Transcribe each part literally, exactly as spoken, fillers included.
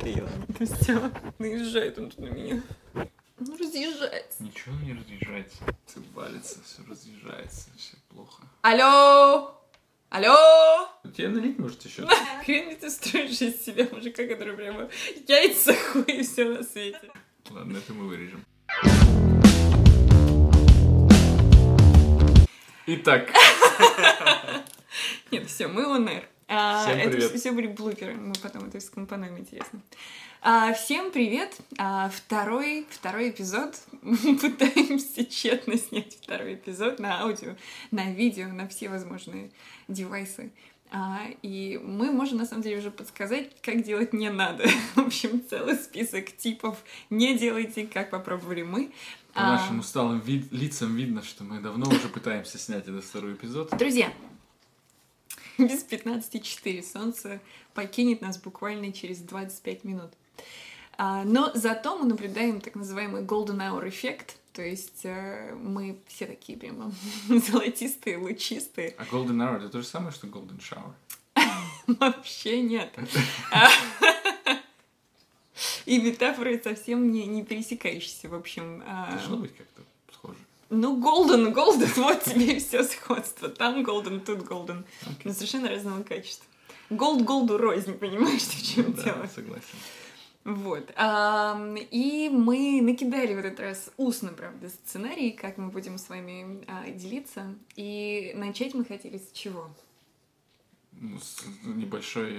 Ты ее. Это все. Наезжает он тут на меня. Ну, разъезжается. Ничего не разъезжается. Все валится, все разъезжается, все плохо. Алло! Алло! Тебе налить, может, еще? Хрен ли ты строишь из себя мужика, который прямо яйца, хуй и все на свете. Ладно, это мы вырежем. Итак. Нет, все, мы онэр. Всем привет. Это все были блуперы, мы потом это скомпонуем, интересно. Всем привет. Второй, второй эпизод. Мы пытаемся тщетно снять второй эпизод на аудио, на видео, на все возможные девайсы. А, и мы можем, на самом деле, уже подсказать, как делать не надо. В общем, целый список типов «не делайте», как попробовали мы. По а... нашим усталым вид- лицам видно, что мы давно уже пытаемся снять этот второй эпизод. Друзья, без пятнадцати четыре солнце покинет нас буквально через двадцать пять минут. А, но зато мы наблюдаем так называемый golden hour эффект. То есть э, мы все такие прямо золотистые, лучистые. А golden hour — это то же самое, что golden shower? Вообще нет. И метафоры совсем не, не пересекающиеся, в общем. Э... Должно быть как-то схоже. Ну, golden, golden, вот тебе и все сходство. Там golden, тут golden. Okay. Но совершенно разного качества. Gold голду рознь, понимаешь, в чем ну, дело? Да, согласен. Вот. И мы накидали в этот раз устно, правда, сценарий, как мы будем с вами делиться. И начать мы хотели с чего? Ну, с небольшой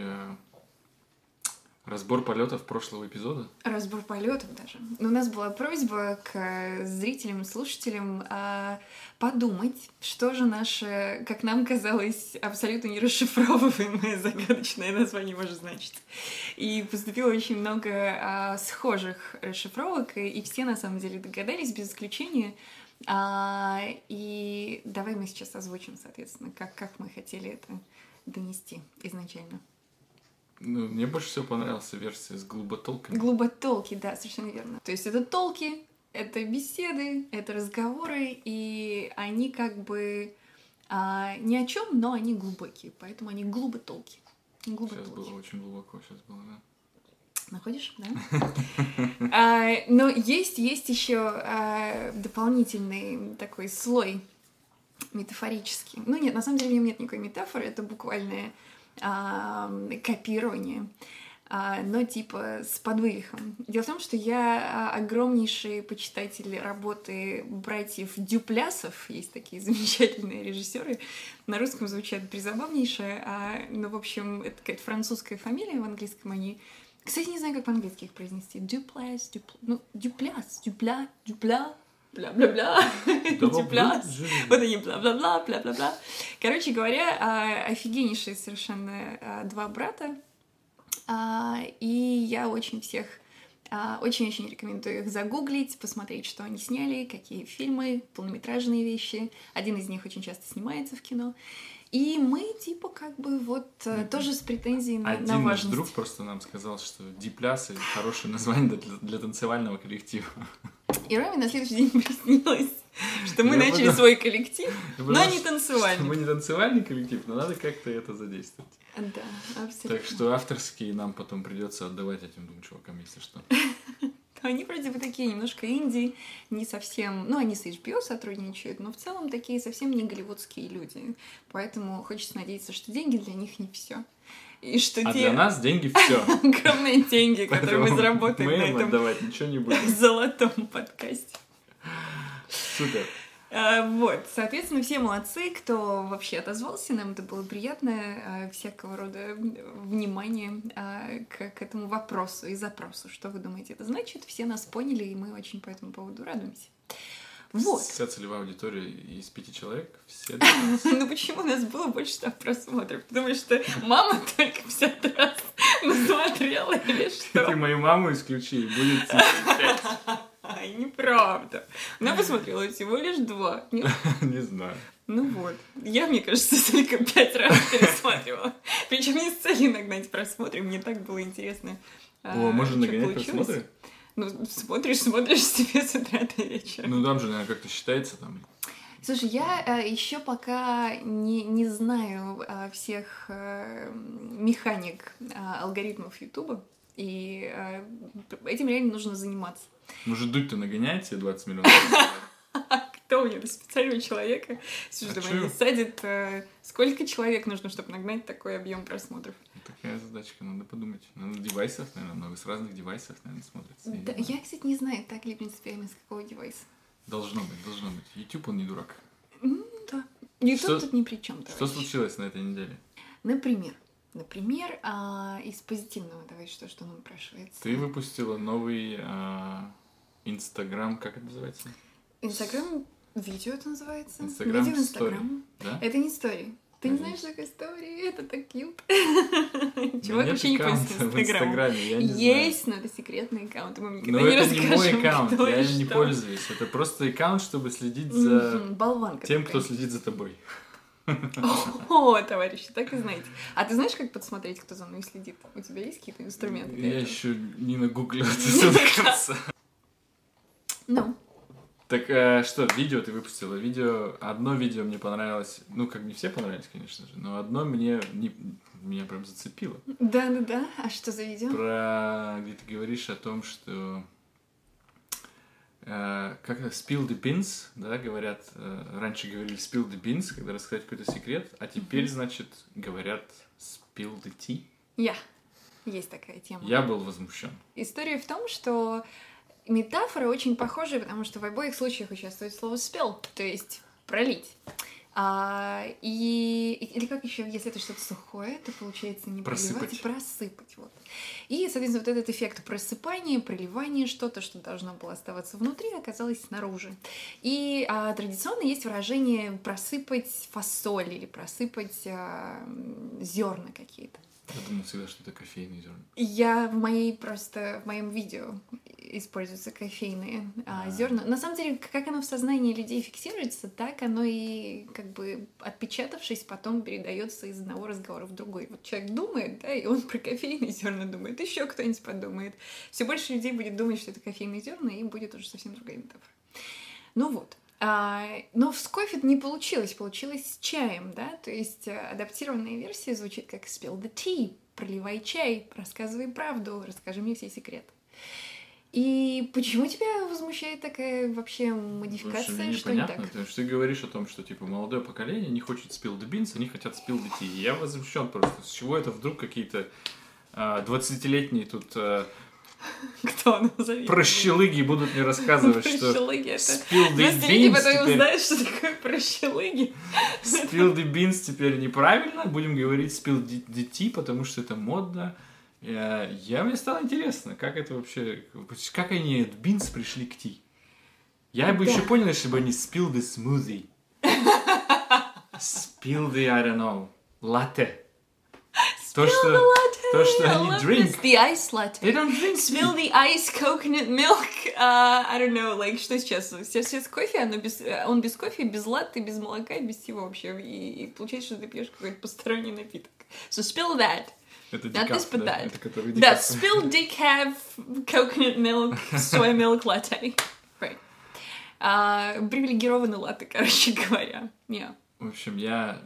разбор полетов прошлого эпизода. Разбор полетов даже. Но у нас была просьба к зрителям и слушателям подумать, что же наше, как нам казалось, абсолютно нерасшифровываемое загадочное название может значить. И поступило очень много а, схожих расшифровок, и, и все, на самом деле, догадались, без исключения. А, и давай мы сейчас озвучим, соответственно, как, как мы хотели это донести изначально. Ну, мне больше всего понравилась версия с глуботолками. Глуботолки, да, совершенно верно. То есть это толки... Это беседы, это разговоры, и они как бы а, ни о чем, но они глубокие, поэтому они глуботолки. Глуботолки. Сейчас было очень глубоко, сейчас было, да. Находишь, да? а, но есть, есть еще а, дополнительный такой слой метафорический. Ну нет, на самом деле в нем нет никакой метафоры, это буквальное а, копирование. Но типа с подвывихом. Дело в том, что я огромнейший почитатель работы братьев Дюплясов, есть такие замечательные режиссеры, на русском звучат призабавнейшее, а, ну, в общем, это какая-то французская фамилия, в английском они... Кстати, не знаю, как по-английски их произнести. Дюпласс, Дюпл... ну, Дюпляс, Дюпля, Дюпля... Бля-бля-бля, Дюпласс, вот они бла-бла-бла, бла-бла-бла. Короче говоря, офигеннейшие совершенно два брата. Uh, и я очень всех, uh, очень-очень рекомендую их загуглить, посмотреть, что они сняли, какие фильмы, полнометражные вещи. Один из них очень часто снимается в кино. И мы, типа, как бы вот uh, тоже с претензией на, на важность. Один наш друг просто нам сказал, что Дюпляс — это хорошее название для, для танцевального коллектива. И Роме на следующий день приснилось, что мы я начали потом... свой коллектив, я но не танцевальный. Мы не танцевальный коллектив, но надо как-то это задействовать. Да, абсолютно. Так что авторские нам потом придется отдавать этим двум чувакам, если что. Они вроде бы такие немножко инди, не совсем... Ну, они с эйч би о сотрудничают, но в целом такие совсем не голливудские люди. Поэтому хочется надеяться, что деньги для них не все. И что а те... для нас деньги все. Огромные деньги, которые мы заработаем на этом отдавать ничего не будем. Золотом подкасте. Супер. Вот, соответственно, все молодцы, кто вообще отозвался, нам это было приятно, всякого рода внимание к, к этому вопросу и запросу. Что вы думаете, это значит? Все нас поняли, и мы очень по этому поводу радуемся. Вот. Вся целевая аудитория из пяти человек, все для нас. Ну почему у нас было больше ста просмотров? Потому что мама только пятьдесят раз насмотрела или что? Ты мою маму исключи, будет пять. Ай, неправда. Она посмотрела всего лишь два. Не знаю. Ну вот. Я, мне кажется, только пять раз пересматривала. Причем не с целью нагнать просмотры, мне так было интересно. О, можно нагонять просмотры? Ну, смотришь, смотришь себе с утра до вечера. Ну, там же, наверное, как-то считается там. Слушай, я э, еще пока не, не знаю э, всех э, механик э, алгоритмов Ютуба И э, этим реально нужно заниматься. Может, дуть-то нагонять себе двадцать миллионов? Кто у него специального человека садит? Сколько человек нужно, чтобы нагнать такой объем просмотров? Такая задачка, надо подумать. Надо девайсов, наверное, много. С разных девайсов, наверное, смотрится. Да, я, кстати, не знаю, так ли принципиально, с какого девайса. Должно быть, должно быть. YouTube, он не дурак. Ну, да. YouTube тут ни при чем, товарищ. Что случилось на этой неделе? Например. Например, а, из позитивного, давай, что, что нам спрашивается. Ты выпустила новый Инстаграм, а, как это называется? Инстаграм, видео это называется. Инстаграм, видео Инстаграм. Да? Это не истории. Ты а не знаешь, как истории, это так кьют. Чувак вообще не пользуется Инстаграмом. Есть, но это секретный аккаунт, мы никогда не расскажем. Но это не мой аккаунт, я не пользуюсь. Это просто аккаунт, чтобы следить за тем, кто следит за тобой. О, товарищи, так и знаете. А ты знаешь, как подсмотреть, кто за мной следит? У тебя есть какие-то инструменты? Я еще не нагуглила это до конца. Ну. Так что, видео ты выпустила? Видео, одно видео мне понравилось. Ну, как не все понравились, конечно же, но одно мне не, меня прям зацепило. Да, да, да. А что за видео? Про, где ты говоришь о том, что Uh, как spill the beans, да, говорят, uh, раньше говорили spill the beans, когда рассказать какой-то секрет, а теперь, mm-hmm. значит, говорят spill the tea. Я. Yeah. Есть такая тема. Я был возмущен. История в том, что метафоры очень похожи, потому что в обоих случаях участвует слово spill, то есть пролить. А, и, или как еще, если это что-то сухое, то получается не проливать, а просыпать. Вот. И, соответственно, вот этот эффект просыпания, проливания, что-то, что должно было оставаться внутри, оказалось снаружи. И а, традиционно есть выражение просыпать фасоль или просыпать а, зерна какие-то. Я думала всегда, что это кофейные зерна. Я в моей просто, в моем видео используются кофейные а, зерна. На самом деле, как оно в сознании людей фиксируется, так оно и, как бы, отпечатавшись, потом передается из одного разговора в другой. Вот человек думает, да, и он про кофейные зерна думает, еще кто-нибудь подумает. Все больше людей будет думать, что это кофейные зерна, и будет уже совсем другая метафора. Ну вот. А, но с кофе не получилось, получилось с чаем, да, то есть адаптированная версия звучит как «spill the tea», «проливай чай», «рассказывай правду», «расскажи мне все секреты». И почему тебя возмущает такая вообще модификация, Слушай, что не так? Потому что ты говоришь о том, что типа молодое поколение не хочет «spill the beans», они хотят «spill the tea». Я возмущен просто, с чего это вдруг какие-то а, двадцатилетние тут... А, Кто назови? Прощелыги будут мне рассказывать, что Прощелыги это... Spill the beans потом теперь... узнаешь, что такое прощелыги. Spill the beans теперь неправильно. Будем говорить spill the tea, потому что это модно. Я... Я... Мне стало интересно, как это вообще... Как они от beans пришли к ти? Я бы да. еще понял, если бы они spill the smoothie. Spill the, I don't know, latte. То, что... То, что I они drink. The ice latte. They don't drink. Smell the ice, coconut milk. Uh, I don't know, like, что сейчас? Сейчас, сейчас кофе, оно без, он без кофе, без латте, без молока, без всего вообще. И, и получается, что ты пьешь какой-то посторонний напиток. So spill that. Это decaf, да? That. Это который decaf. Да, spill decaf, coconut milk, soy milk latte. Right. Uh, привилегированный латте, короче говоря. Yeah. В общем, я,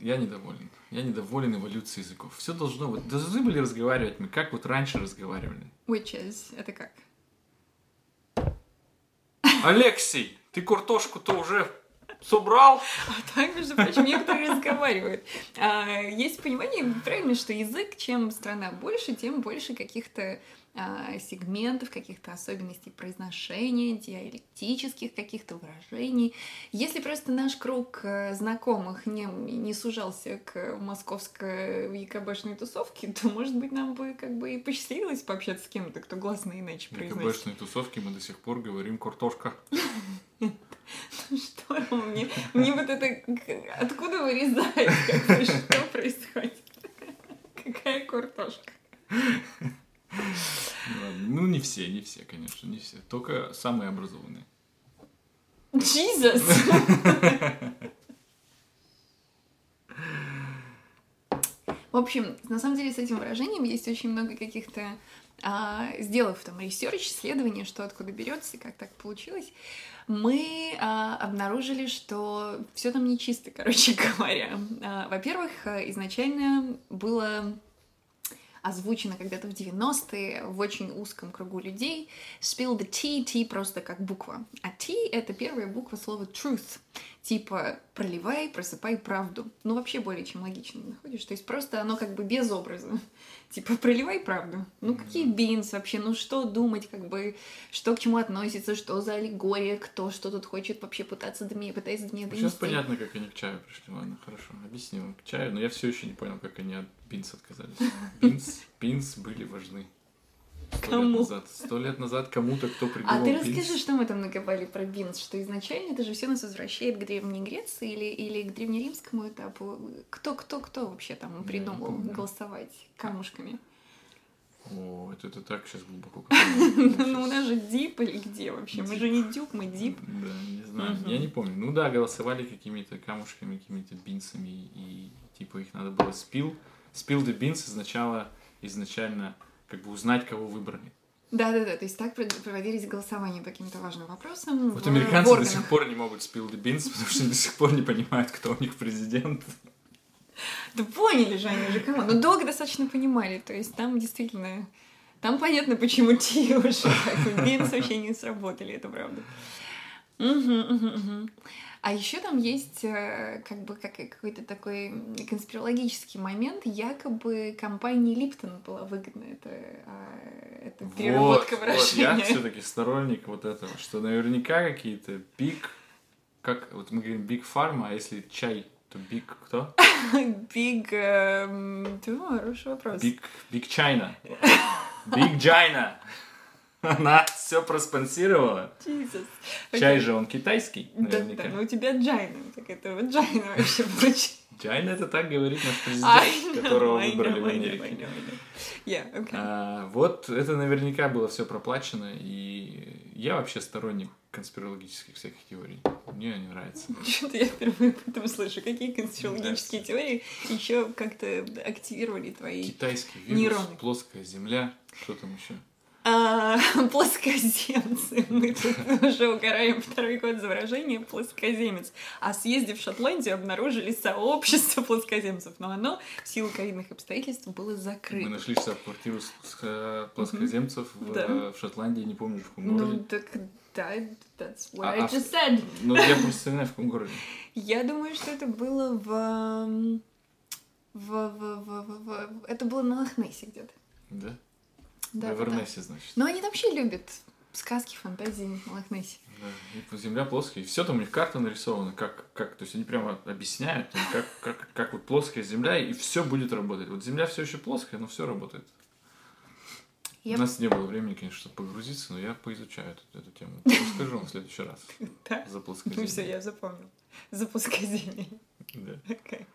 я недоволен. Я недоволен эволюцией языков. Все должно быть. Должны были разговаривать мы, как вот раньше разговаривали. Witches, это как? Алексей, ты картошку-то уже собрал? А так, между прочим, некоторые разговаривают. А, есть понимание, правильно, что язык, чем страна больше, тем больше каких-то а, сегментов, каких-то особенностей произношения, диалектических каких-то выражений. Если просто наш круг знакомых не, не сужался к московско-якобашной тусовке, то, может быть, нам бы как бы и посчастливилось пообщаться с кем-то, кто гласно иначе произносит. В якобашной тусовке мы до сих пор говорим «картошка». Что мне? Мне вот это... Откуда вырезать? Что происходит? Какая картошка? Ну, не все, не все, конечно, не все. Только самые образованные. Jesus! В общем, на самом деле с этим выражением есть очень много каких-то... А, сделав там ресерч, исследование, что откуда берется и как так получилось, мы а, обнаружили, что все там нечисто, короче говоря. А, во-первых, изначально было озвучено когда-то в девяностые в очень узком кругу людей. Spill the tea, tea просто как буква. А tea — это первая буква слова truth. Типа проливай, просыпай правду. Ну, вообще более чем логично находишь. То есть просто оно как бы без образа. Типа проливай правду. Ну, какие beans вообще? Ну, что думать, как бы, что к чему относится, что за аллегория, кто что тут хочет вообще пытаться до меня, пытается до меня донести. Сейчас понятно, как они к чаю пришли. Ладно, хорошо, объяснила. К чаю, но я все еще не понял, как они от beans отказались. Beans, beans были важны. Сто лет назад. Сто лет назад кому-то, кто придумал. А ты расскажи, бинс. Что мы там накопали про бинс, что изначально это же все нас возвращает к Древней Греции или, или к древнеримскому этапу. Кто, кто, кто вообще там придумал голосовать камушками? О, это ты так сейчас глубоко. Ну у нас же дип или где вообще? Мы же не дюк, мы дип. Да, не знаю, я не помню. Ну да, голосовали какими-то камушками, какими-то бинсами, и типа их надо было спил. Спил the beans изначально изначально. Как бы узнать, кого выбрали. Да-да-да, то есть так проводились голосования по каким-то важным вопросам. Вот в, американцы в до сих пор не могут spill the beans, потому что до сих пор не понимают, кто у них президент. Да поняли же они же, кому. Но долго достаточно понимали, то есть там действительно... Там понятно, почему те уже так. Beans вообще не сработали, это правда. А еще там есть как бы как, какой-то такой конспирологический момент. Якобы компании Lipton была выгодна эта, эта вот, переработка выражения. Вот, я все-таки сторонник вот этого, что наверняка какие-то биг... Как, вот мы говорим биг фарма, а если чай, то биг кто? Биг... Хороший вопрос. Биг Чайна. Биг Чайна. Она все проспонсировала. Jesus. Чай okay. Же он китайский, наверняка. Да, да, но у тебя Джайна. Так это вот Джайна вообще прочее. Джайна — это так говорит наш президент, know, которого know, выбрали know, в Америке. Yeah, okay. а, вот это наверняка было все проплачено, и я вообще сторонник конспирологических всяких теорий. Мне они нравятся. Что-то я впервые об этом слышу. Какие конспирологические теории еще как-то активировали твои нейроны? Китайский вирус, плоская земля, что там еще? А, плоскоземцы. Мы тут уже угораем второй год за выражение «плоскоземец». А съездив в Шотландию, обнаружили сообщество плоскоземцев. Но оно в силу ковидных обстоятельств было закрыто. Мы нашли штаб-квартиру плоскоземцев mm-hmm. в, да. в Шотландии, не помню, в каком городе. Ну, так да, that's what а, I just said. Ну, я просто не знаю, в каком городе. Я думаю, что это было в... в, в, в, в, в... Это было на Лох-Нессе где-то. Да? Да, в Лох-Нессе, значит. Но они вообще любят сказки, фантазии в Лох-Нессе. Да, и земля плоская. И все там у них карта нарисована. Как, как, то есть они прямо объясняют, как, как, как вот плоская земля, и все будет работать. Вот земля все еще плоская, но все работает. Я... У нас не было времени, конечно, чтобы погрузиться, но я поизучаю эту, эту тему. Расскажу вам в следующий раз. Да? За плоскоземье. Ну все, я запомнил. За плоскоземье. Да. Окей.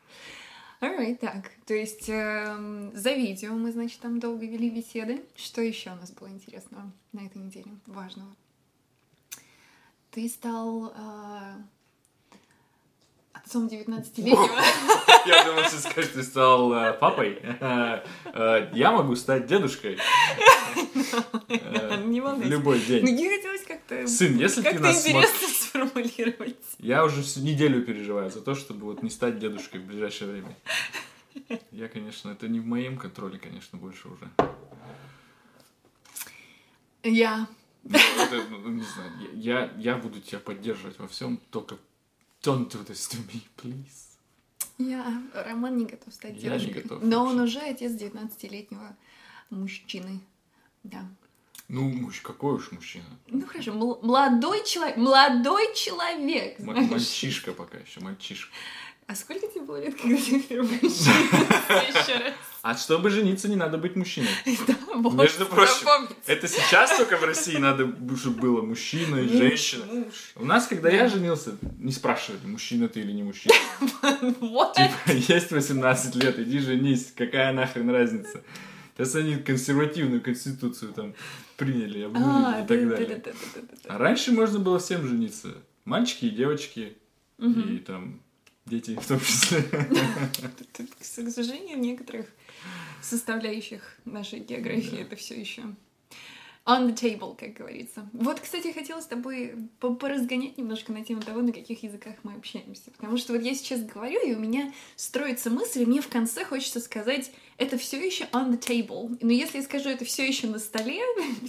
Alright, так. То есть э, за видео мы, значит, там долго вели беседы. Что еще у нас было интересного на этой неделе? Важного. Ты стал э, отцом девятнадцатилетнего. Я думал, ты скажешь, ты стал э, папой. Э, э, я могу стать дедушкой. Не волнуйся. Любой день. Мне хотелось как-то... Сын, если ты нас смотришь... сформулировать. Я уже всю неделю переживаю за то, чтобы вот не стать дедушкой в ближайшее время. Я, конечно, это не в моем контроле, конечно, больше уже. Я. Ну, это, ну, не знаю, я, я буду тебя поддерживать во всем, только don't do this to me, please. Я, Роман, не готов стать я дедушкой. Не готов, но он уже отец девятнадцатилетнего мужчины. Да. Ну, муж, какой уж мужчина. Ну, хорошо, молодой человек, молодой человек, знаешь. Мальчишка пока еще, мальчишка. А сколько тебе было лет, когда ты впервые женился еще раз? А чтобы жениться, не надо быть мужчиной. Между прочим, это сейчас только в России надо, чтобы было мужчина и женщина. У нас, когда я женился, не спрашивали, мужчина ты или не мужчина. Типа, есть восемнадцать лет, иди женись, какая нахрен разница. Сейчас они консервативную конституцию там приняли, обнулили а, и так да, далее. Да, да, да, да, да. А раньше можно было всем жениться. Мальчики и девочки, угу. и там дети в том числе. К сожалению, в некоторых составляющих нашей географии это все еще on the table, как говорится. Вот, кстати, хотела с тобой поразгонять немножко на тему того, на каких языках мы общаемся. Потому что вот я сейчас говорю, и у меня строится мысль, и мне в конце хочется сказать, это все еще on the table. Но если я скажу, это все еще на столе,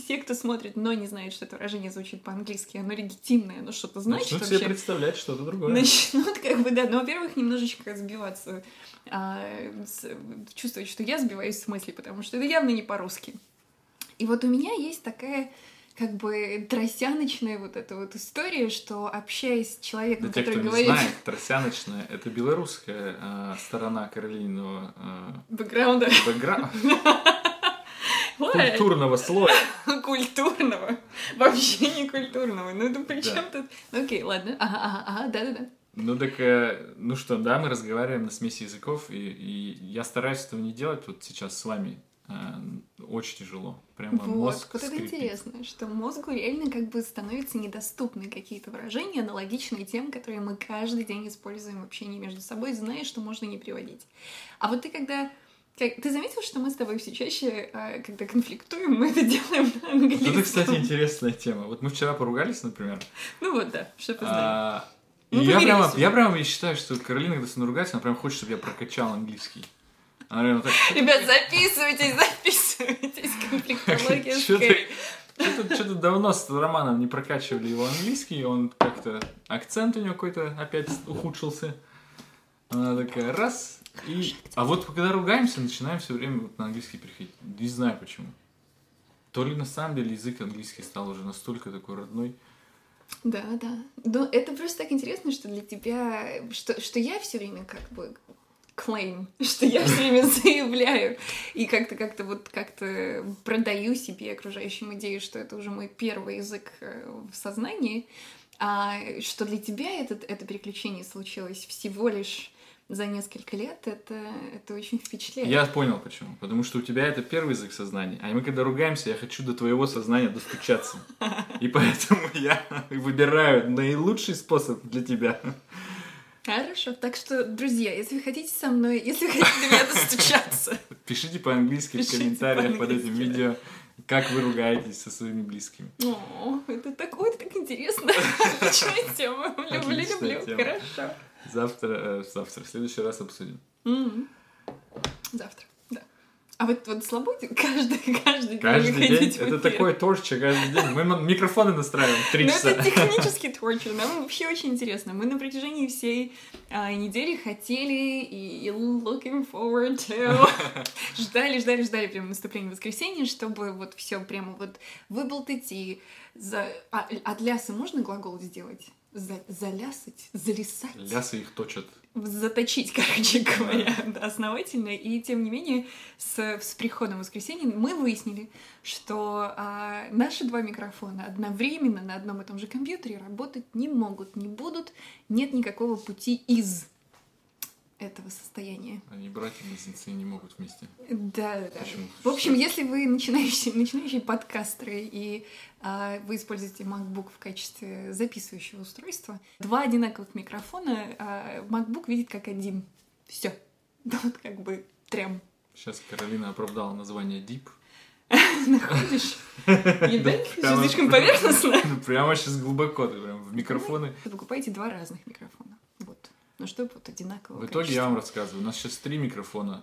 все, кто смотрит, но не знает, что это выражение звучит по-английски, оно легитимное, оно что-то значит вообще. Начнут себе представлять что-то другое. Начнут, как бы, да, но, во-первых, немножечко сбиваться, а, с, чувствовать, что я сбиваюсь с мысли, потому что это явно не по-русски. И вот у меня есть такая, как бы, тросяночная вот эта вот история, что, общаясь с человеком, да, который говорит... Для тех, кто не знает, тросяночная — это белорусская э, сторона Каролининого... Э, бэкграунда. Бэкграунда. Культурного слоя. Культурного. Вообще не культурного. Ну, это при чем тут... Окей, ладно. Ага, ага, ага, да-да-да. Ну, так, э, ну что, да, мы разговариваем на смеси языков, и, и я стараюсь этого не делать вот сейчас с вами. Очень тяжело. Прямо вот, мозг вот скрипит. Это интересно, что мозгу реально как бы становятся недоступны какие-то выражения, аналогичные тем, которые мы каждый день используем в общении между собой, зная, что можно не приводить. А вот ты когда... Ты заметил, что мы с тобой все чаще, когда конфликтуем, мы это делаем на английском? Вот это, кстати, интересная тема. Вот мы вчера поругались, например. Ну вот, да, чтобы знали. А... Я прямо, я прямо считаю, что Каролина, когда со мной ругается, она прям хочет, чтобы я прокачал английский. Ребят, записывайтесь, записывайтесь, конфликтология Скай. Что-то давно с Романом не прокачивали его английский, он как-то, акцент у него какой-то опять ухудшился. Она такая, раз, и... А вот когда ругаемся, начинаем все время вот на английский переходить. Не знаю почему. То ли на самом деле язык английский стал уже настолько такой родной. Да, да. Но это просто так интересно, что для тебя... Что, что я все время как бы... Claim, что я все время заявляю и как-то как-то вот как-то продаю себе и окружающим идею, что это уже мой первый язык в сознании, а что для тебя это, это переключение случилось всего лишь за несколько лет, это, это очень впечатляет. Я понял почему. Потому что у тебя это первый язык сознания, а мы когда ругаемся, я хочу до твоего сознания достучаться. И поэтому я выбираю наилучший способ для тебя. Хорошо, так что, друзья, если вы хотите со мной, если вы хотите до меня достучаться... Пишите по-английски в комментариях под этим видео, как вы ругаетесь со своими близкими. О, это так интересно. Отличная тема. Люблю, люблю. Хорошо. Завтра, завтра, в следующий раз обсудим. Завтра, да. А вот слабо каждый, каждый день выходить в эфир. Это такое торчер каждый день. Мы микрофоны настраиваем три часа. Ну, это технический торчер. Нам вообще очень интересно. Мы на протяжении всей а, недели хотели и looking forward to... ждали, ждали, ждали прямо наступления воскресенья, чтобы вот все прямо вот выболтать и... За... А, от лясы можно глагол сделать? За... Залясать? Залясать? Лясы их точат. Заточить, короче говоря, да. Да, основательно. И тем не менее, с, с приходом воскресенья мы выяснили, что а, наши два микрофона одновременно на одном и том же компьютере работать не могут, не будут, нет никакого пути из этого состояния. Они братья-близнецы не могут вместе. Да, да, да. В общем, если вы начинающие, начинающие подкастеры и а, вы используете MacBook в качестве записывающего устройства, два одинаковых микрофона, а, MacBook видит как один. Все. Да, вот как бы трям. Сейчас Каролина оправдала название Deep. Находишь? Ебать, слишком поверхностно. Прямо сейчас глубоко, ты прям в микрофоны. Вы покупаете два разных микрофона. Вот. Ну, чтобы вот одинаково. В итоге количество. Я вам рассказываю. У нас сейчас три микрофона.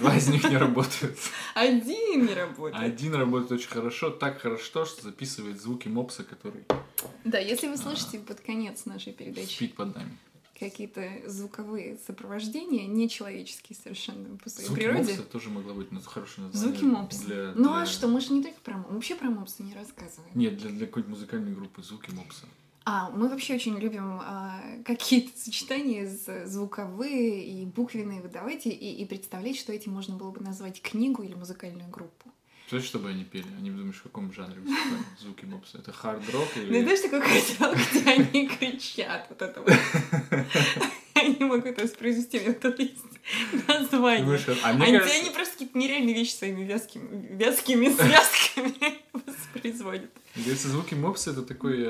Два из них не работают. Один не работает. Один работает очень хорошо. Так хорошо, что записывает звуки мопса, который... Да, если вы слышите а, под конец нашей передачи... Спит под нами. Какие-то звуковые сопровождения, нечеловеческие совершенно по своей звуки природе. Звуки мопса тоже могло быть хорошее название. Звуки мопса. Для, ну, для... а что? Мы же не только про мопса. Вообще про мопса не рассказываем. Нет, для, для какой-нибудь музыкальной группы. Звуки мопса. А, мы вообще очень любим а, какие-то сочетания звуковые и буквенные выдавать и, и представлять, что этим можно было бы назвать книгу или музыкальную группу. Что, чтобы они пели? Они думаешь, в каком жанре выступали? Звуки мопса. Это хард-рок или... Ну, знаешь, такой хотел, где они кричат вот это вот. Я не могу это воспроизвести, у меня кто-то есть название. Они просто какие-то нереальные вещи своими вязкими связками воспроизводят. Говорится, звуки мопса — это такой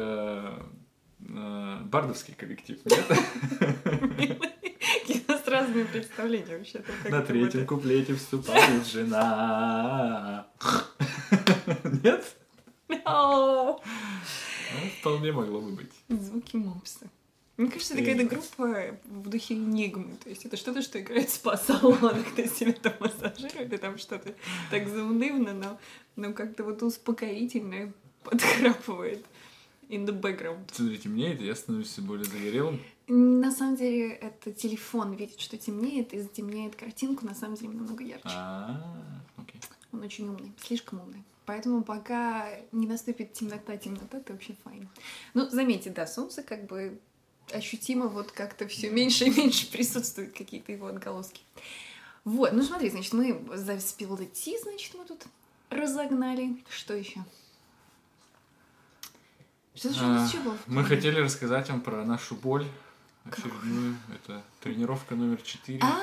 бардовский коллектив, нет? Разные представления вообще-то. На третьем куплете вступает жена. Нет? Мяу. Вполне могло бы быть. Звуки мопса. Мне кажется, это какая-то группа в духе Enigma. То есть это что-то, что играет в спа-салонах. То есть тебя там массажируют, и там что-то так заунывно, но, но как-то вот успокоительно подхрапывает in the background. Все темнеет, и я становлюсь все более загорелым. На самом деле это телефон видит, что темнеет, и затемняет картинку, на самом деле намного ярче. А, окей. Он очень умный, слишком умный. Поэтому пока не наступит темнота, темнота, ты вообще файн. Ну, заметьте, да, солнце как бы ощутимо вот как-то все меньше и меньше присутствуют какие-то его отголоски. Вот, ну смотри, значит, мы за Spill the Tea, значит, мы тут разогнали. Что еще? Что-то а, у нас еще было? Мы хотели рассказать вам про нашу боль. Очередную. Это тренировка номер четыре. А,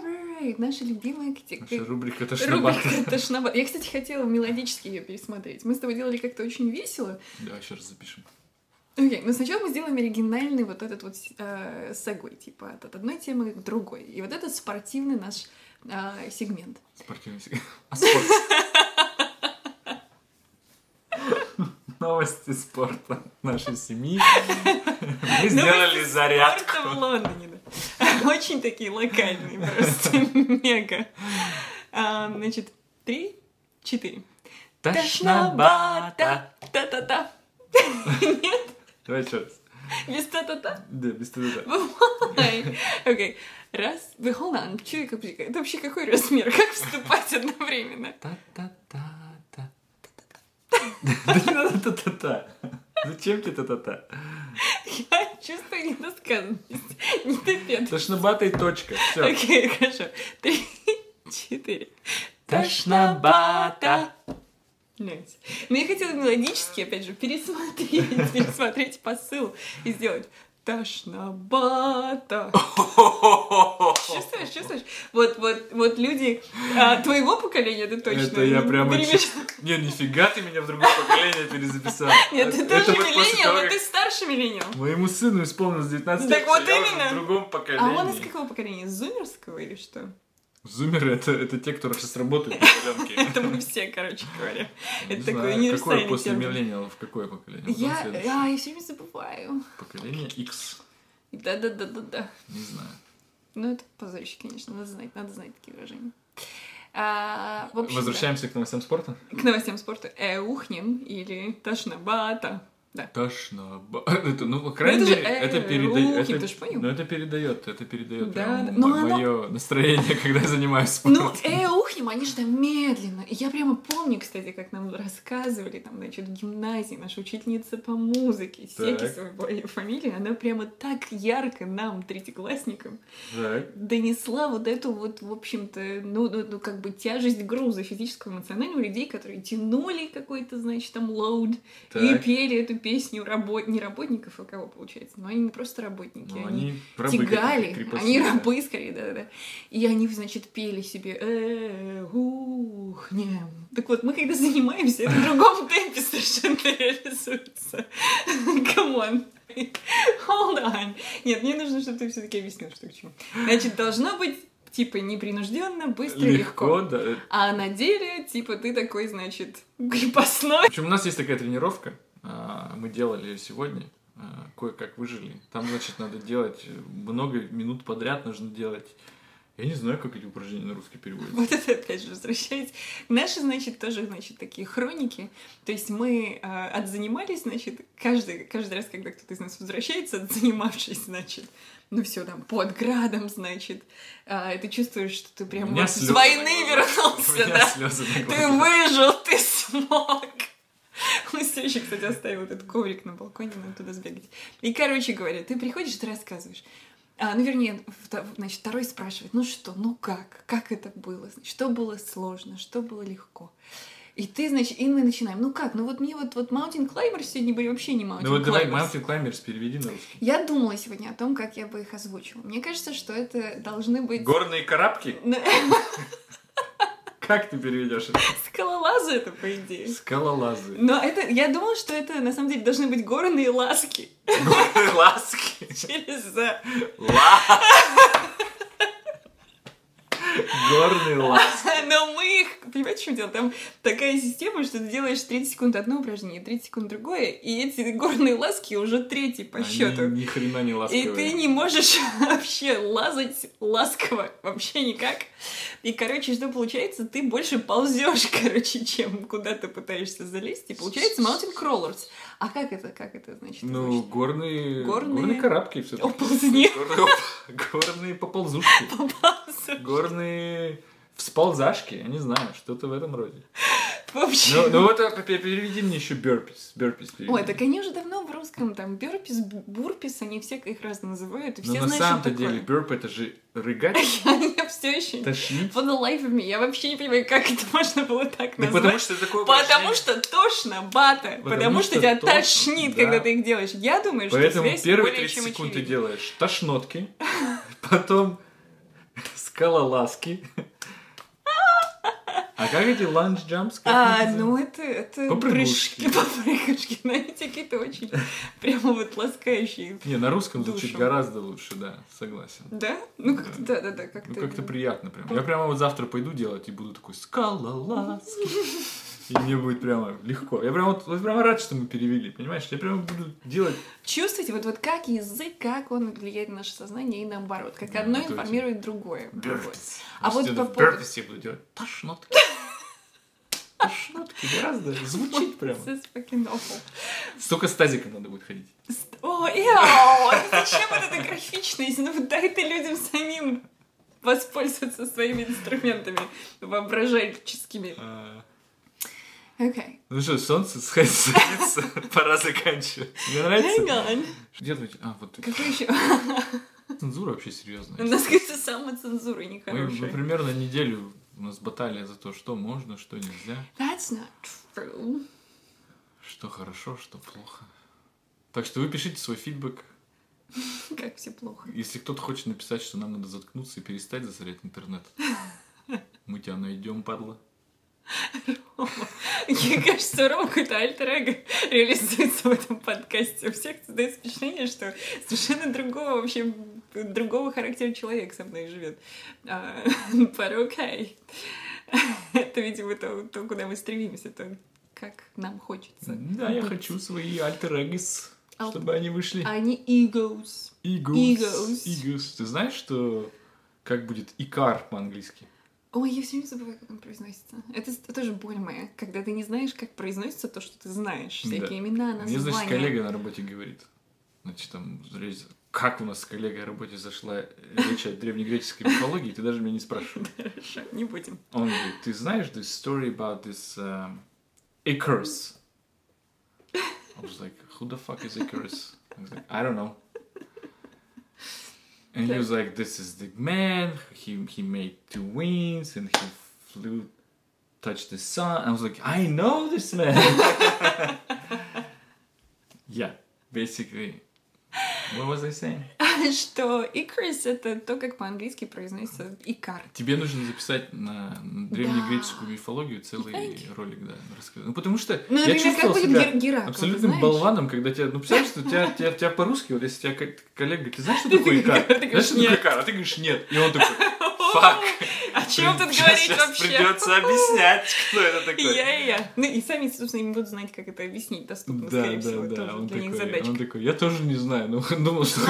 right, наша любимая категория. Наша рубрика «Тошнобат». Рубрика «Тошнобат». Я, кстати, хотела мелодически ее пересмотреть. Мы с тобой делали как-то очень весело. Да, еще раз запишем. Окей, okay, но сначала мы сделаем оригинальный вот этот вот э, сегвей, типа от одной темы к другой. И вот этот спортивный наш э, сегмент. Спортивный сегмент. А спорт? Новости спорта нашей семьи. Мы сделали зарядку. Новости спорта в Лондоне, да. Очень такие локальные, просто мега. Значит, три, четыре. Тошнобата. Та-та-та. Нет? Давай еще раз. Без та-та-та? Да, без та-та-та. Why? Окей. Раз. Вы hold on. Чуйка-пчика. Это вообще какой размер? Как вступать одновременно? Та-та-та-та. Да не надо та-та-та. Зачем тебе та-та-та? Я чувствую недосказанность. Не топет. Тошнобата и точка. Все. Окей, хорошо. Три, четыре. Тошнобата. Nice. Но я хотела мелодически, опять же, пересмотреть, пересмотреть посыл и сделать тошнобата. Чувствуешь, чувствуешь? Вот, вот, вот люди а, твоего поколения, это точно. Это я прямо... Перемеш... Не, нифига ты меня в другое поколение перезаписал. Нет, ты тоже миллениал, но ты старше миллениал. Моему сыну исполнилось девятнадцать лет, так вот именно. В другом поколении. А он из какого поколения? Из зумерского или что? Зумеры это, это те, кто сейчас работают на удаленке. Это мы все, короче говоря. Это такое универсальное. Какое после миллениалов, какое поколение? Я, я все время забываю. Поколение X. Да-да-да-да-да. Не знаю. Ну, это позорище, конечно. Надо знать, надо знать такие выражения. А, в общем, возвращаемся да. к новостям спорта? К новостям спорта. Эухнем или тошнобата. Да. Тошноба. Это, ну, по крайней мере, это передает. Ну, это передает, это передает мое настроение, когда я занимаюсь спортом. Ну, э, ухнем, они же там медленно. Я прямо помню, кстати, как нам рассказывали, там, значит, в гимназии наша учительница по музыке, Секисова её фамилия, она прямо так ярко нам, третьеклассникам, донесла вот эту вот, в общем-то, ну, ну, как бы тяжесть груза физического, эмоционального людей, которые тянули какой-то, значит, там, лоуд и пели эту песню работ... не работников, у кого получается, но они не просто работники, ну, они, они тягали, крепостные. Они рабы скорее, да-да-да. И они, значит, пели себе «Э-э-ух-нем». Так вот, мы когда занимаемся, это в другом темпе совершенно реализуется. Come on. Hold on. Нет, мне нужно, чтобы ты все-таки объяснил, что к чему. Значит, должно быть типа непринужденно, быстро, легко. легко. Да. А на деле, типа, ты такой, значит, крепостной. В общем, у нас есть такая тренировка. Мы делали ее сегодня, кое-как выжили. Там, значит, надо делать много минут подряд, нужно делать... Я не знаю, как эти упражнения на русский переводятся. Вот это опять же возвращается. Наши, значит, тоже, значит, такие хроники. То есть мы э, отзанимались, значит, каждый, каждый раз, когда кто-то из нас возвращается, отзанимавшись, значит, ну все там под градом, значит, э, ты чувствуешь, что ты прям вот с войны вернулся, да? Ты выжил, ты смог. Мы все еще, кстати, оставил этот коврик на балконе, надо туда сбегать. И, короче говоря, ты приходишь, ты рассказываешь. А, ну, вернее, значит, второй спрашивает, ну что, ну как, как это было, значит, что было сложно, что было легко. И ты, значит, и мы начинаем. Ну как, ну вот мне вот, вот Mountain Climbers сегодня были вообще не Mountain Climbers. Ну вот давай Mountain Climbers переведи на русский. Я думала сегодня о том, как я бы их озвучила. Мне кажется, что это должны быть... Горные карабки? Как ты переведешь это? Скалолазы это, по идее. Скалолазы. Но это, я думала, что это, на самом деле, должны быть горные ласки. Горные ласки? Через... Ла... Горный лаз. Но мы их... Понимаете, в чем дело? Там такая система, что ты делаешь тридцать секунд одно упражнение, тридцать секунд другое, и эти горные лазки уже третьи по счету. Они ни хрена не ласковые. И ты не можешь вообще лазать ласково. Вообще никак. И, короче, что получается? Ты больше ползешь, короче, чем куда ты пытаешься залезть. И получается mountain crawlers. А как это? Как это значит? Ну, горные... Горные... горные карабки все таки Оползни. Горные поползушки. Поползушки. Горные всползашки. Я не знаю, что-то в этом роде. В общем... Ну, вот переведи мне еще burpees. Burpees переведи. Ой, так они уже давно в русском, там, burpees, бурпис, они все их разно называют, и все знают, что такое. Но на самом-то деле burp — это же рыгать. Я все еще... Тошнить. For the life of me. Я вообще не понимаю, как это можно было так назвать. Потому что такое... Потому что тошно, бата. Потому что тебя тошнит, когда ты их делаешь. Я думаю, что связь более чем очевидна. Поэтому первые тридцать секунд ты делаешь тошнотки, потом скалолазки... А как эти ландж-джампс? А, ну это, это прыжки, попрыгушки, знаете, какие-то очень прямо вот ласкающие. Не, на русском звучит гораздо лучше, да, согласен. Да? Ну как-то, да-да-да, как-то... Ну как-то приятно прям. Я прямо вот завтра пойду делать и буду такой скалолазки. И мне будет прямо легко. Я прямо, вот, вот прямо рад, что мы перевели, понимаешь? Я прямо буду делать... Чувствуете, вот, вот как язык, как он влияет на наше сознание и наоборот. Как да, одно информирует это... другое. Burpees. А вот по поводу... я буду делать тошнотки. Тошнотки гораздо звучит прямо. Столько с тазиком надо будет ходить. О, эу! Зачем это графичность? Ну дай-то людям самим воспользоваться своими инструментами воображальческими. Okay. Ну что, солнце садится, пора заканчивать. Мне нравится. Где ты? А, вот ты. Какой еще? Цензура вообще серьезная. У нас какая-то самоцензура нехорошая. Мы, мы примерно неделю у нас баталия за то, что можно, что нельзя. That's not true. Что хорошо, что плохо. Так что вы пишите свой фидбэк. Как все плохо. Если кто-то хочет написать, что нам надо заткнуться и перестать засорять интернет, мы тебя найдем, падла. Мне кажется, Рома какой-то альтер-эго реализуется в этом подкасте. У всех создает впечатление, что совершенно другого, вообще другого характера человек со мной живет. Порукай. Это, видимо, то, то, куда мы стремимся, то, как нам хочется. Да, я хочу свои альтер-эгос, чтобы они вышли. Они egos. Egos. Ты знаешь, что как будет икар по-английски? Ой, я все время забываю, как он произносится. Это, это тоже боль моя, когда ты не знаешь, как произносится то, что ты знаешь. Всякие да. имена, названия. Мне, значит, коллега на работе говорит. Значит, там, как у нас с коллегой о работе зашла речь о древнегреческой мифологии, ты даже меня не спрашивал. Хорошо, не будем. Он говорит, ты знаешь this story about this um, Icarus? I was like, who the fuck is Icarus? I was like, I don't know. And he was like, this is the man, he he made two wings, and he flew, touched the sun. And I was like, I know this man. Yeah, basically. What was I saying? Что Icarus — это то, как по-английски произносится икар. Тебе нужно записать на древнегреческую мифологию целый ролик, да, рассказать. Ну, потому что ну, я чувствовал себя Геракл, абсолютным болваном, когда тебя... Ну, представляешь, что тебя, тебя, тебя по-русски, вот если тебя коллега говорит, ты знаешь, что такое икар? Знаешь, что такое икар? А ты говоришь, нет. И он такой, фак. О чем тут говорить вообще? Придется объяснять, кто это такой. Я и я. Ну, и сами, собственно, не будут знать, как это объяснить доступно, скорее всего. Тоже для них задачка. Он такой, я тоже не знаю, но думал, что...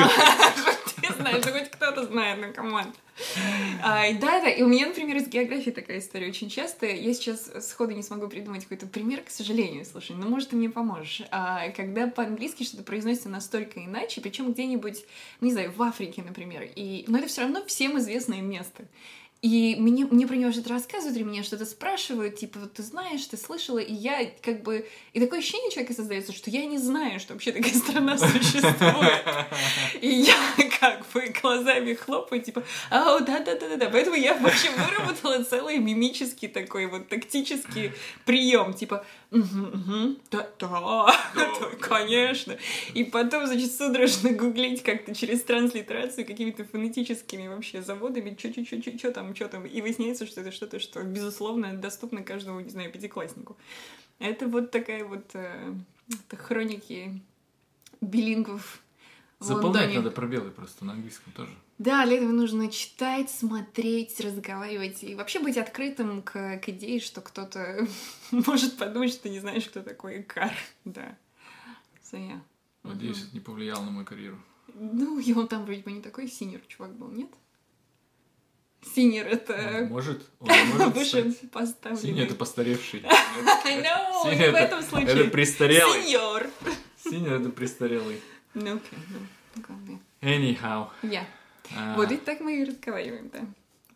Ты знаешь, да хоть кто-то знает, ну, команд. А, да, да, и у меня, например, из географии такая история очень частая. Я сейчас сходу не смогу придумать какой-то пример, к сожалению, слушай, но, может, ты мне поможешь. А, когда по-английски что-то произносится настолько иначе, причем где-нибудь, не знаю, в Африке, например, и... но это все равно всем известное место. И мне, мне про него что-то рассказывают, или меня что-то спрашивают, типа, вот ты знаешь, ты слышала, и я как бы... И такое ощущение у человека создается, что я не знаю, что вообще такая страна существует. И я как бы глазами хлопаю, типа, ау, да-да-да-да-да. Поэтому я вообще выработала целый мимический такой вот тактический прием, типа, угу-угу, да-да, конечно. И потом, значит, судорожно гуглить как-то через транслитерацию какими-то фонетическими вообще заводами, чё-чё-чё-чё там, что там, и выясняется, что это что-то, что, безусловно, доступно каждому, не знаю, пятикласснику. Это вот такая вот э, это хроники билингов в Лондоне. Заполнять надо пробелы просто на английском тоже. Да, для этого нужно читать, смотреть, разговаривать и вообще быть открытым к, к идее, что кто-то может подумать, что ты не знаешь, кто такой Икар. Да. So, yeah. Надеюсь, это не повлияло на мою карьеру. Ну, я там вроде бы не такой синьор чувак был, нет? Синьор — это... Он может, он может поставить. Синьор — это постаревший. No, в этом случае. Это престарелый. Синьор. Синьор — это престарелый. Ну, окей, ну. Anyhow. Я. А. Вот ведь так мы и разговариваем, да.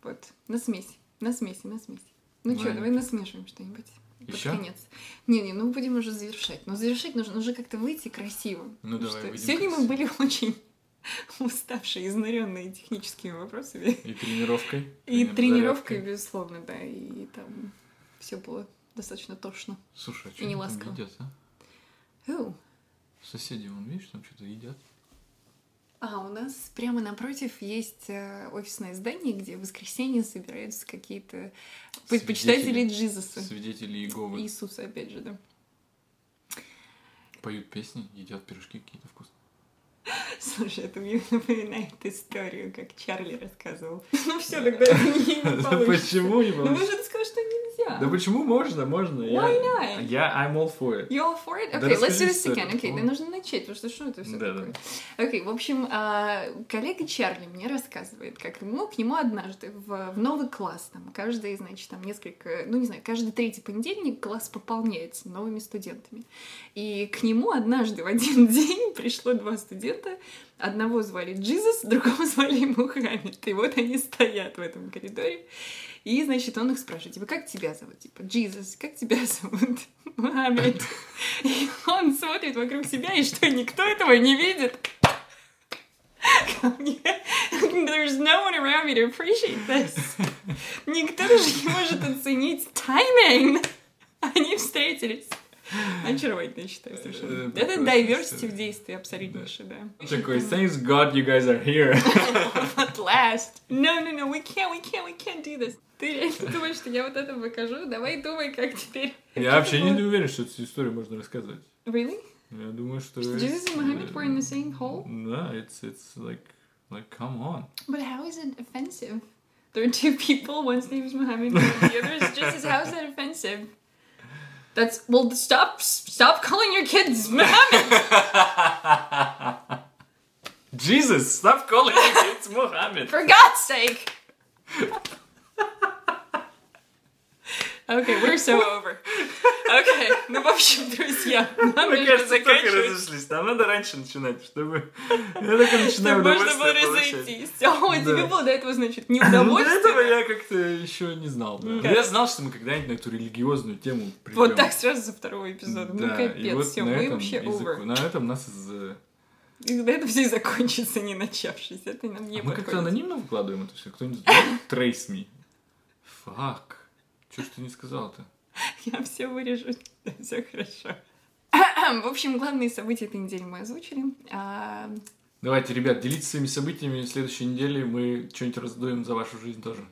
Вот. На смесь. На смеси, на смесь. Ну, ну чё, давай насмешиваем что-нибудь. Еще? Под конец. Не-не, ну будем уже завершать. Но завершать нужно уже как-то выйти красиво. Ну давай, что... выйдем. Сегодня красиво. Мы были очень уставшие, изнуренные техническими вопросами. И тренировкой. И тренировкой, безусловно, да. И там все было достаточно тошно. Слушай, а что они там едят, а? Оу. Соседи, вон, видишь, там что-то едят. А, у нас прямо напротив есть офисное здание, где в воскресенье собираются какие-то почитатели Джизуса. Свидетели Иеговы. Иисуса, опять же, да. Поют песни, едят пирожки какие-то вкусные. Слушай, это мне напоминает историю, как Чарли рассказывал. Ну все, тогда не получится. Почему не получится? Ну вы же сказали, что нельзя. Да почему можно, можно. Why not? Я I'm all for it. You're all for it? Okay, let's do this again. Окей, да нужно начать, потому что что это все такое? Окей, в общем, коллега Чарли мне рассказывает, как ему к нему однажды в новый класс, там, каждый, значит, там несколько, ну не знаю, каждый третий понедельник класс пополняется новыми студентами. И к нему однажды в один день пришло два студента. Одного звали Джизус, другого звали Мухаммед. И вот они стоят в этом коридоре. И, значит, он их спрашивает, типа, как тебя зовут? Типа, Джизус, как тебя зовут? Мухаммед. И он смотрит вокруг себя, и что, никто этого не видит? There's no one around me to appreciate this. Никто даже не может оценить тайминг. Они встретились. Очаровательно, я считаю, совершенно. Это, это diversity в действии абсолютнейшее, да. да. Такой, thanks God you guys are here. At last. No, no, no, we can't, we can't, we can't do this. Ты думаешь, что я вот это покажу? Давай думай, как теперь. Я вообще не уверен, что эту историю можно рассказать. Really? Я думаю, что... Jesus and Muhammad were in the same hole? No, it's, it's like, like, come on. But how is it offensive? There are two people, one's name is Muhammad, and the other is Jesus. How is that offensive? That's... Well, stop... Stop calling your kids Muhammad! Jesus, stop calling your kids Muhammad! For God's sake! Okay, we're so over. Okay, ну, в общем, друзья, нам мы, нужно заканчивать. Мы, кажется, только разошлись. Нам надо раньше начинать, чтобы... Я только начинаю удовольствие получать. Чтобы можно было разойтись. А тебе было до этого, значит, не удовольствие? До этого я как-то еще не знал. Я знал, что мы когда-нибудь на эту религиозную тему придем. Вот так сразу со второго эпизода. Ну, капец, все, мы вообще over. На этом нас из... И на этом все и закончится, не начавшись. Это нам не подходит. Мы как-то анонимно выкладываем это все. Кто-нибудь... Trace me. Fuck. Чего ж ты не сказала-то? Я все вырежу. Все хорошо. В общем, главные события этой недели мы озвучили. А... Давайте, ребят, делитесь своими событиями. В следующей неделе мы что-нибудь раздуем за вашу жизнь тоже.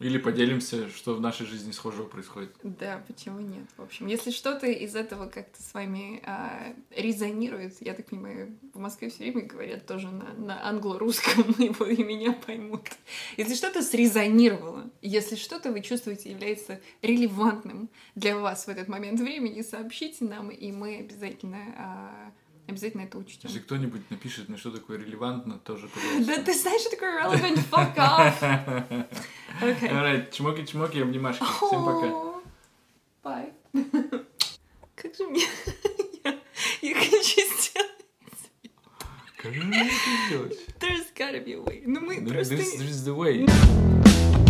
Или поделимся, что в нашей жизни схожего происходит. Да, почему нет? В общем, если что-то из этого как-то с вами а, резонирует, я так понимаю, в Москве все время говорят тоже на, на англо-русском, его и меня поймут. Если что-то срезонировало, если что-то вы чувствуете является релевантным для вас в этот момент времени, сообщите нам, и мы обязательно... А, Обязательно это учтем. Если кто-нибудь напишет мне, что такое релевантно, тоже, пожалуйста. Да ты знаешь, что такое relevant? Fuck off! Окей. Alright, чмоки-чмоки, обнимашки. Всем пока. Bye. Как же мне... Я хочу сделать... Как же мне это сделать? There's gotta be a way. Ну мы просто... There's the way.